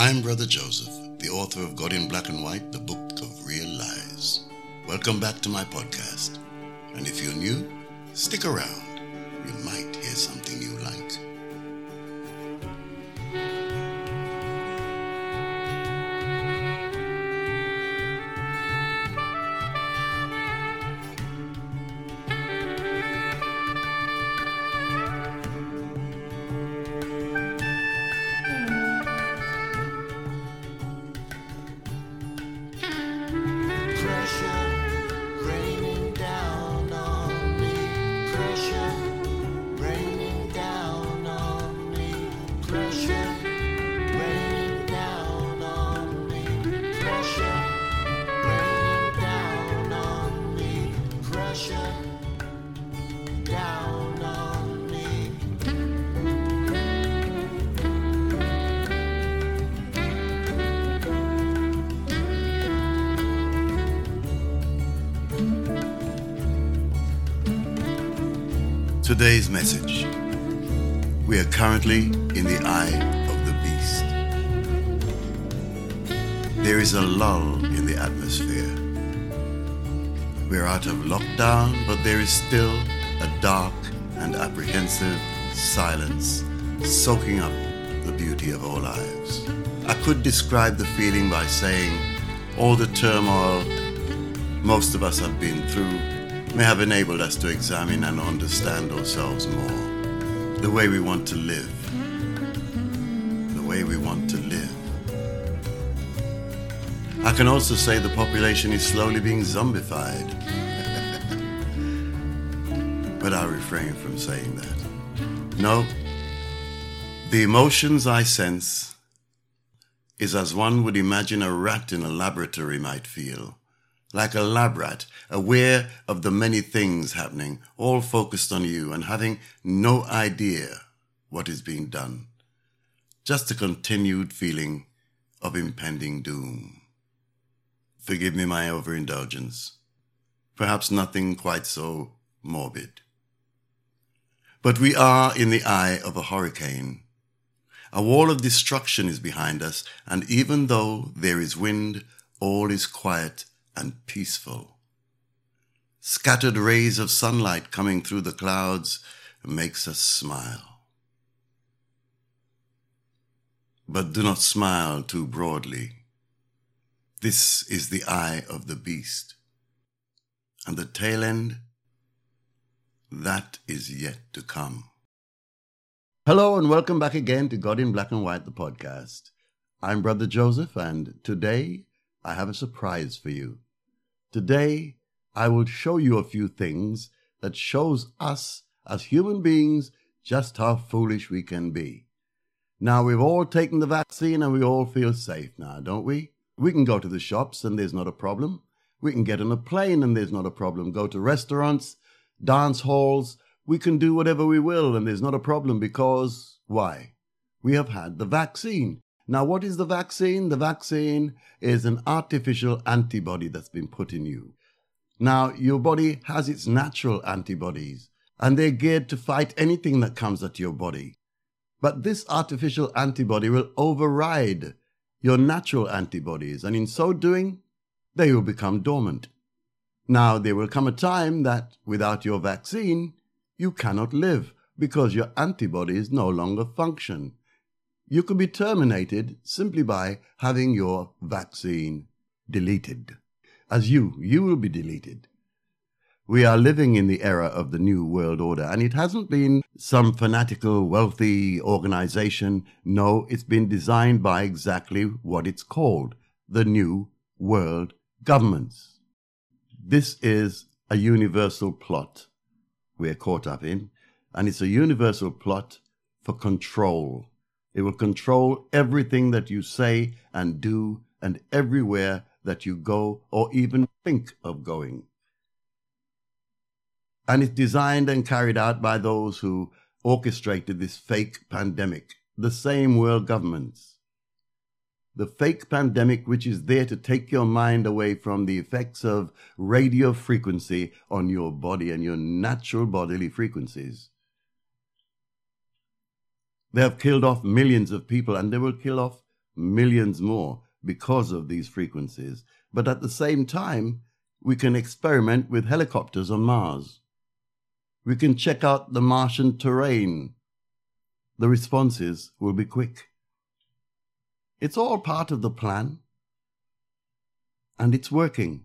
I'm Brother Joseph, the author of God in Black and White, The Book of Real Lies. Welcome back to my podcast. And if you're new, stick around. You might hear something you like. Today's message. We are currently in the eye of the beast. There is a lull in the atmosphere. We're out of lockdown, but there is still a dark and apprehensive silence soaking up the beauty of our lives. I could describe the feeling by saying all the turmoil most of us have been through may have enabled us to examine and understand ourselves more. The way we want to live. I can also say the population is slowly being zombified. But I refrain from saying that. No, the emotions I sense is as one would imagine a rat in a laboratory might feel. Like a lab rat, aware of the many things happening, all focused on you and having no idea what is being done. Just a continued feeling of impending doom. Forgive me my overindulgence. Perhaps nothing quite so morbid. But we are in the eye of a hurricane. A wall of destruction is behind us, and even though there is wind, all is quiet and peaceful. Scattered rays of sunlight coming through the clouds makes us smile. But do not smile too broadly. This is the eye of the beast. And the tail end, that is yet to come. Hello and welcome back again to God in Black and White, the podcast. I'm Brother Joseph, and today I have a surprise for you. Today, I will show you a few things that shows us as human beings just how foolish we can be. Now, we've all taken the vaccine and we all feel safe now, don't we? We can go to the shops and there's not a problem. We can get on a plane and there's not a problem. Go to restaurants, dance halls. We can do whatever we will and there's not a problem because, why? We have had the vaccine. Now, what is the vaccine? The vaccine is an artificial antibody that's been put in you. Now, your body has its natural antibodies, and they're geared to fight anything that comes at your body. But this artificial antibody will override your natural antibodies, and in so doing, they will become dormant. Now, there will come a time that, without your vaccine, you cannot live because your antibodies no longer function. You could be terminated simply by having your vaccine deleted. As you will be deleted. We are living in the era of the New World Order, and it hasn't been some fanatical, wealthy organization. No, it's been designed by exactly what it's called, the New World Governments. This is a universal plot we're caught up in, and it's a universal plot for control. It will control everything that you say and do and everywhere that you go or even think of going. And it's designed and carried out by those who orchestrated this fake pandemic, the same world governments. The fake pandemic which is there to take your mind away from the effects of radio frequency on your body and your natural bodily frequencies. They have killed off millions of people, and they will kill off millions more because of these frequencies. But at the same time, we can experiment with helicopters on Mars. We can check out the Martian terrain. The responses will be quick. It's all part of the plan. And it's working,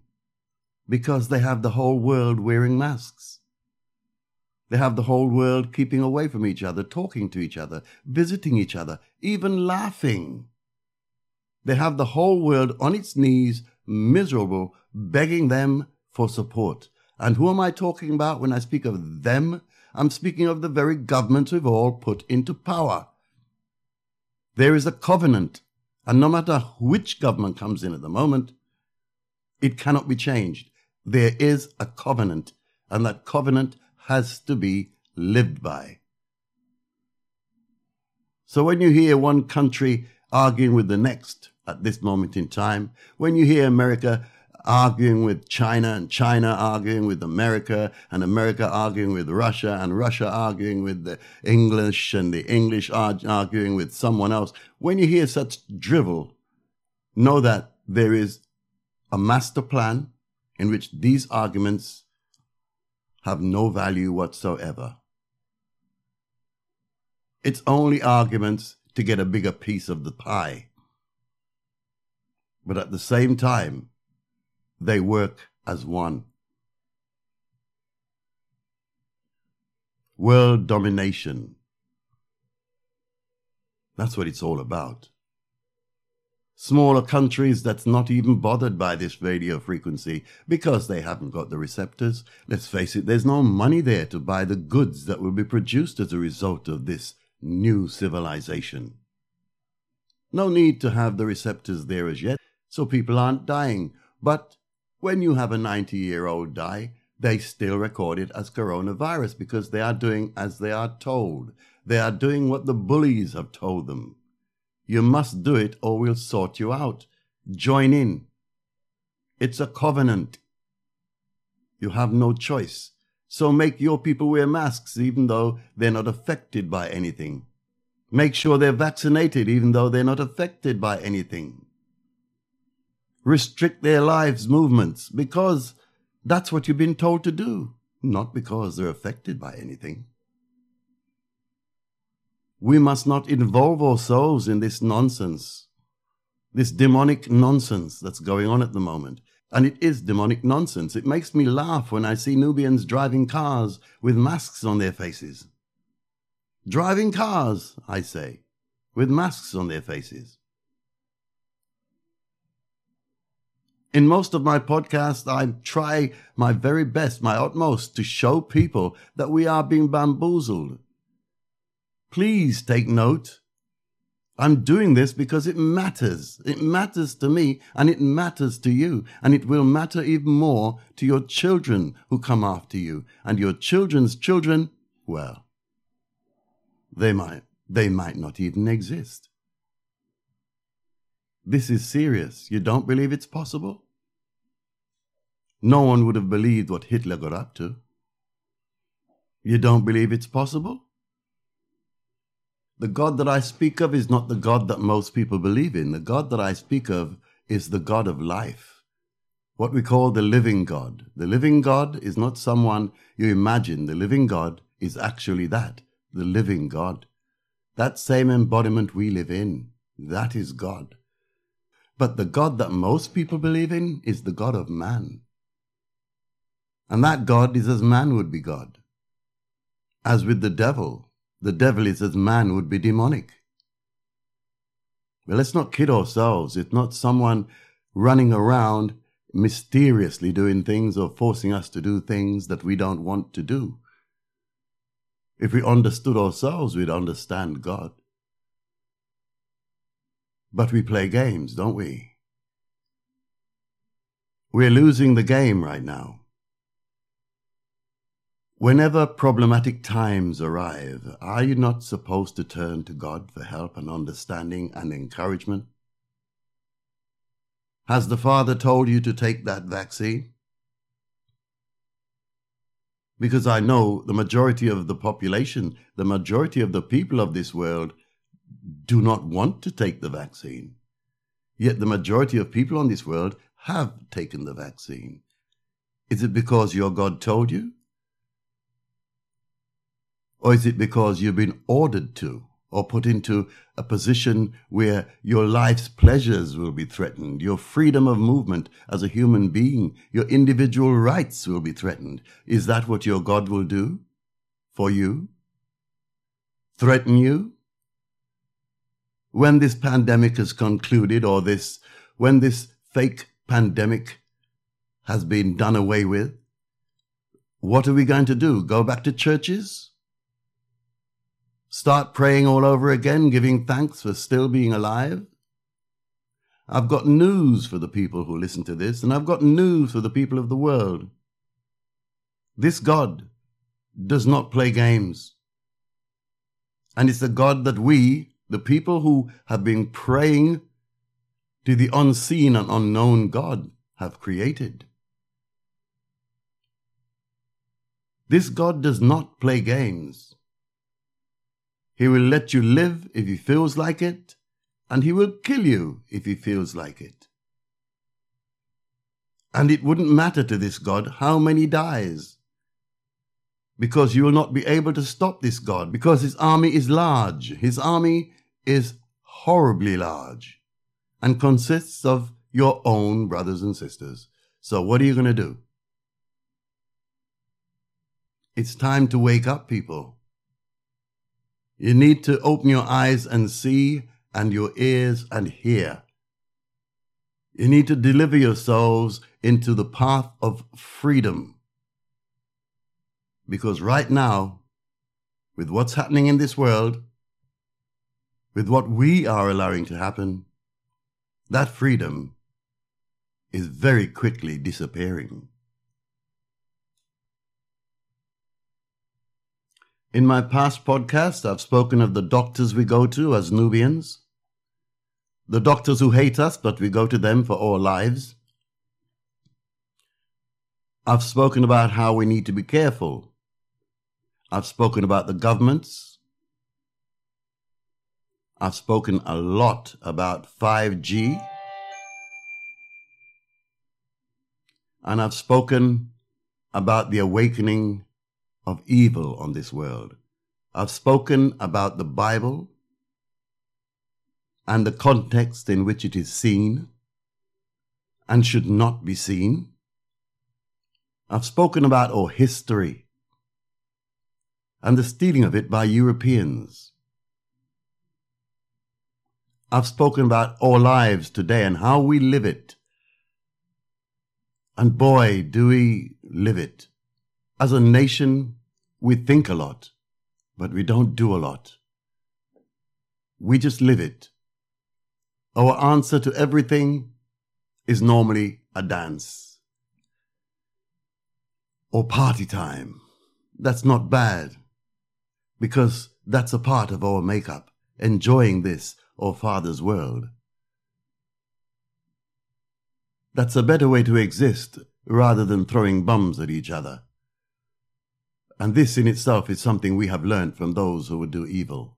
because they have the whole world wearing masks. They have the whole world keeping away from each other, talking to each other, visiting each other, even laughing. They have the whole world on its knees, miserable, begging them for support. And who am I talking about when I speak of them? I'm speaking of the very governments we've all put into power. There is a covenant, and no matter which government comes in at the moment, it cannot be changed. There is a covenant, and that covenant has to be lived by. So when you hear one country arguing with the next at this moment in time, when you hear America arguing with China and China arguing with America and America arguing with Russia and Russia arguing with the English and the English arguing with someone else, when you hear such drivel, know that there is a master plan in which these arguments have no value whatsoever. It's only arguments to get a bigger piece of the pie. But at the same time, they work as one. World domination. That's what it's all about. Smaller countries that's not even bothered by this radio frequency because they haven't got the receptors. Let's face it, there's no money there to buy the goods that will be produced as a result of this new civilization. No need to have the receptors there as yet, so people aren't dying. But when you have a 90-year-old die, they still record it as coronavirus because they are doing as they are told. They are doing what the bullies have told them. You must do it or we'll sort you out. Join in. It's a covenant. You have no choice. So make your people wear masks even though they're not affected by anything. Make sure they're vaccinated even though they're not affected by anything. Restrict their lives' movements because that's what you've been told to do, not because they're affected by anything. We must not involve ourselves in this nonsense, this demonic nonsense that's going on at the moment. And it is demonic nonsense. It makes me laugh when I see Nubians driving cars with masks on their faces. Driving cars, I say, with masks on their faces. In most of my podcasts, I try my very best, my utmost, to show people that we are being bamboozled. Please take note. I'm doing this because it matters. It matters to me and it matters to you. And it will matter even more to your children who come after you. And your children's children, well, they might not even exist. This is serious. You don't believe it's possible? No one would have believed what Hitler got up to. You don't believe it's possible? The God that I speak of is not the God that most people believe in. The God that I speak of is the God of life, what we call the living God. The living God is not someone you imagine. The living God is actually that, the living God. That same embodiment we live in, that is God. But the God that most people believe in is the God of man. And that God is as man would be God. As with the devil is as man would be demonic. But let's not kid ourselves. It's not someone running around mysteriously doing things or forcing us to do things that we don't want to do. If we understood ourselves, we'd understand God. But we play games, don't we? We're losing the game right now. Whenever problematic times arrive, are you not supposed to turn to God for help and understanding and encouragement? Has the Father told you to take that vaccine? Because I know the majority of the population, the majority of the people of this world do not want to take the vaccine. Yet the majority of people on this world have taken the vaccine. Is it because your God told you? Or is it because you've been ordered to, or put into a position where your life's pleasures will be threatened, your freedom of movement as a human being, your individual rights will be threatened? Is that what your God will do for you? Threaten you? When this pandemic has concluded, or when this fake pandemic has been done away with, what are we going to do? Go back to churches? Start praying all over again, giving thanks for still being alive? I've got news for the people who listen to this, and I've got news for the people of the world. This God does not play games. And it's the God that we, the people who have been praying to the unseen and unknown God, have created. This God does not play games. He will let you live if he feels like it, and he will kill you if he feels like it. And it wouldn't matter to this God how many dies, because you will not be able to stop this God, because his army is large. His army is horribly large and consists of your own brothers and sisters. So what are you going to do? It's time to wake up, people. You need to open your eyes and see, and your ears and hear. You need to deliver yourselves into the path of freedom. Because right now, with what's happening in this world, with what we are allowing to happen, that freedom is very quickly disappearing. In my past podcast, I've spoken of the doctors we go to as Nubians, the doctors who hate us, but we go to them for our lives. I've spoken about how we need to be careful. I've spoken about the governments. I've spoken a lot about 5G. And I've spoken about the awakening of evil on this world. I've spoken about the Bible and the context in which it is seen and should not be seen. I've spoken about our history and the stealing of it by Europeans. I've spoken about our lives today and how we live it. And boy, do we live it. As a nation, we think a lot, but we don't do a lot. We just live it. Our answer to everything is normally a dance or party time. That's not bad, because that's a part of our makeup, enjoying this, our Father's world. That's a better way to exist, rather than throwing bums at each other. And this in itself is something we have learned from those who would do evil.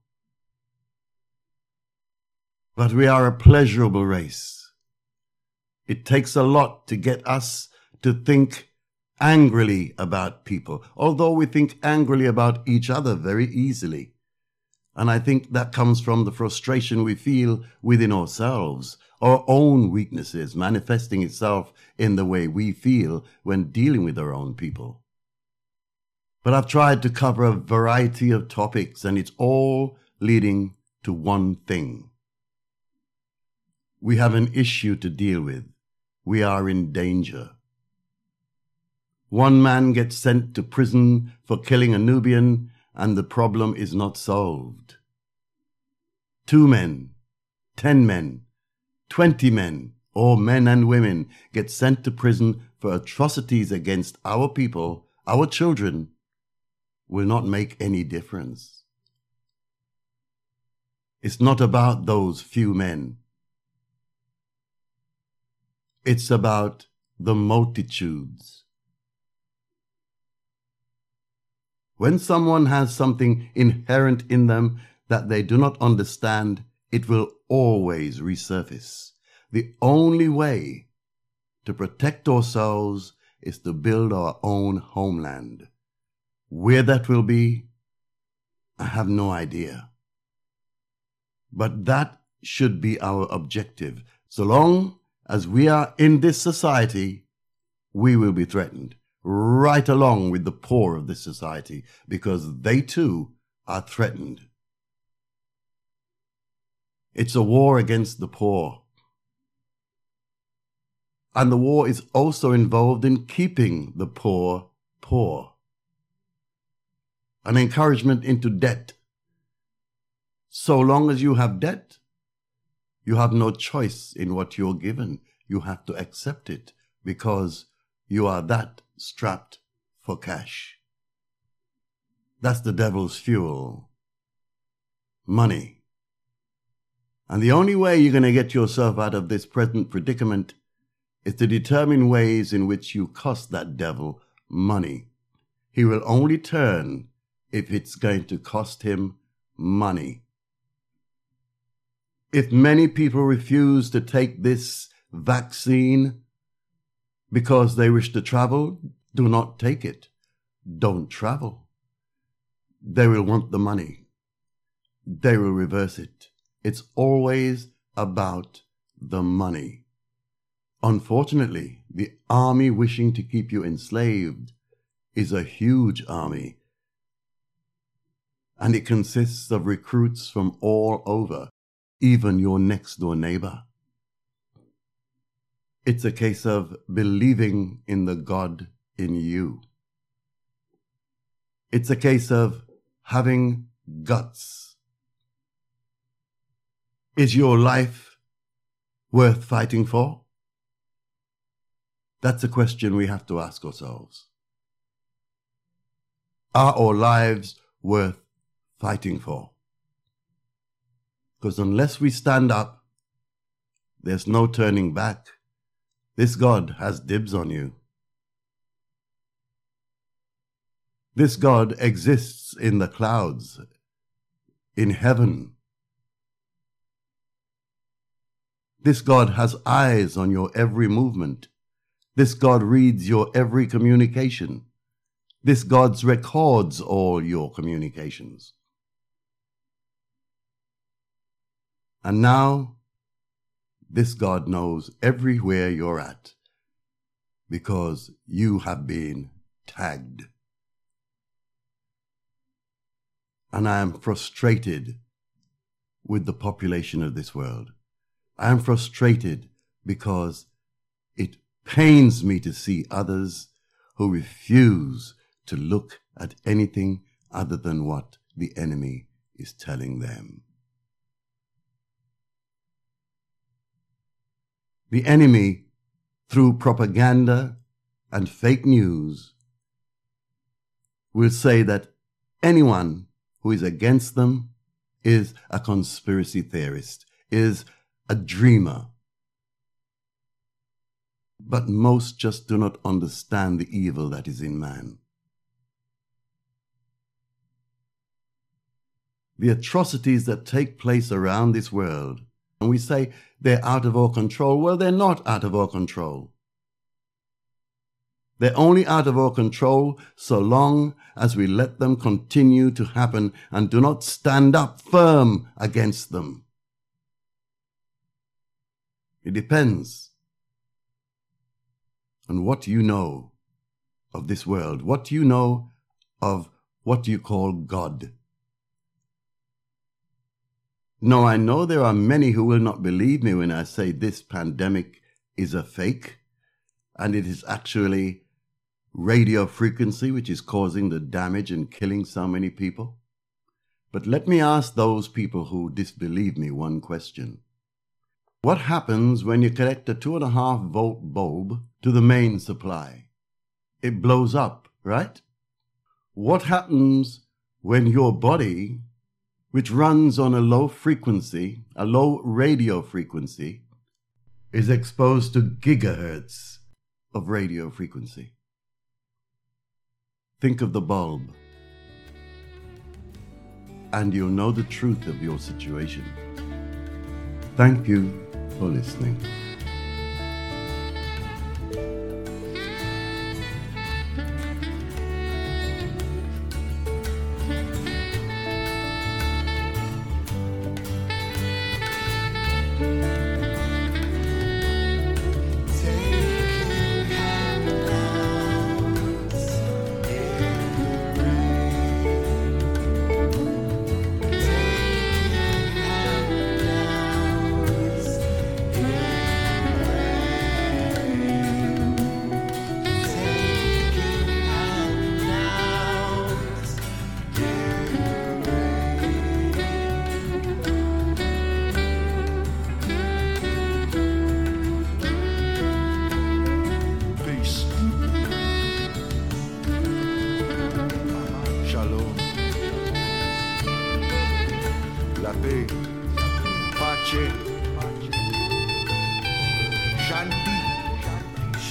But we are a pleasurable race. It takes a lot to get us to think angrily about people, although we think angrily about each other very easily. And I think that comes from the frustration we feel within ourselves, our own weaknesses manifesting itself in the way we feel when dealing with our own people. But I've tried to cover a variety of topics, and it's all leading to one thing. We have an issue to deal with. We are in danger. One man gets sent to prison for killing a Nubian, and the problem is not solved. 2 men, 10 men, 20 men, or men and women, get sent to prison for atrocities against our people, our children, will not make any difference. It's not about those few men. It's about the multitudes. When someone has something inherent in them that they do not understand, it will always resurface. The only way to protect ourselves is to build our own homeland. Where that will be, I have no idea. But that should be our objective. So long as we are in this society, we will be threatened, right along with the poor of this society, because they too are threatened. It's a war against the poor. And the war is also involved in keeping the poor poor. An encouragement into debt. So long as you have debt, you have no choice in what you're given. You have to accept it because you are that strapped for cash. That's the devil's fuel. Money. And the only way you're going to get yourself out of this present predicament is to determine ways in which you cost that devil money. He will only turn if it's going to cost him money. If many people refuse to take this vaccine because they wish to travel, do not take it. Don't travel. They will want the money. They will reverse it. It's always about the money. Unfortunately, the army wishing to keep you enslaved is a huge army, and it consists of recruits from all over, even your next-door neighbor. It's a case of believing in the God in you. It's a case of having guts. Is your life worth fighting for? That's a question we have to ask ourselves. Are our lives worth fighting for? Because unless we stand up, there's no turning back. This God has dibs on you. This God exists in the clouds, in heaven. This God has eyes on your every movement. This God reads your every communication. This God records all your communications. And now, this God knows everywhere you're at because you have been tagged. And I am frustrated with the population of this world. I am frustrated because it pains me to see others who refuse to look at anything other than what the enemy is telling them. The enemy, through propaganda and fake news, will say that anyone who is against them is a conspiracy theorist, is a dreamer. But most just do not understand the evil that is in man. The atrocities that take place around this world, and we say they're out of our control. Well, they're not out of our control. They're only out of our control so long as we let them continue to happen and do not stand up firm against them. It depends and what you know of this world, what you know of what you call God. No, I know there are many who will not believe me when I say this pandemic is a fake, and it is actually radio frequency which is causing the damage and killing so many people. But let me ask those people who disbelieve me one question. What happens when you connect a 2.5-volt bulb to the main supply? It blows up, right? What happens when your body, which runs on a low frequency, a low radio frequency, is exposed to gigahertz of radio frequency? Think of the bulb, and you'll know the truth of your situation. Thank you for listening.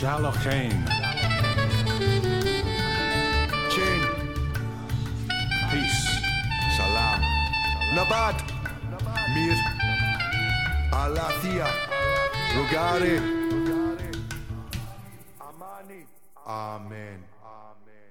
Shalom. Chain. Peace. Salam. Nabat. Mir. Alathia. Rugare. Amen.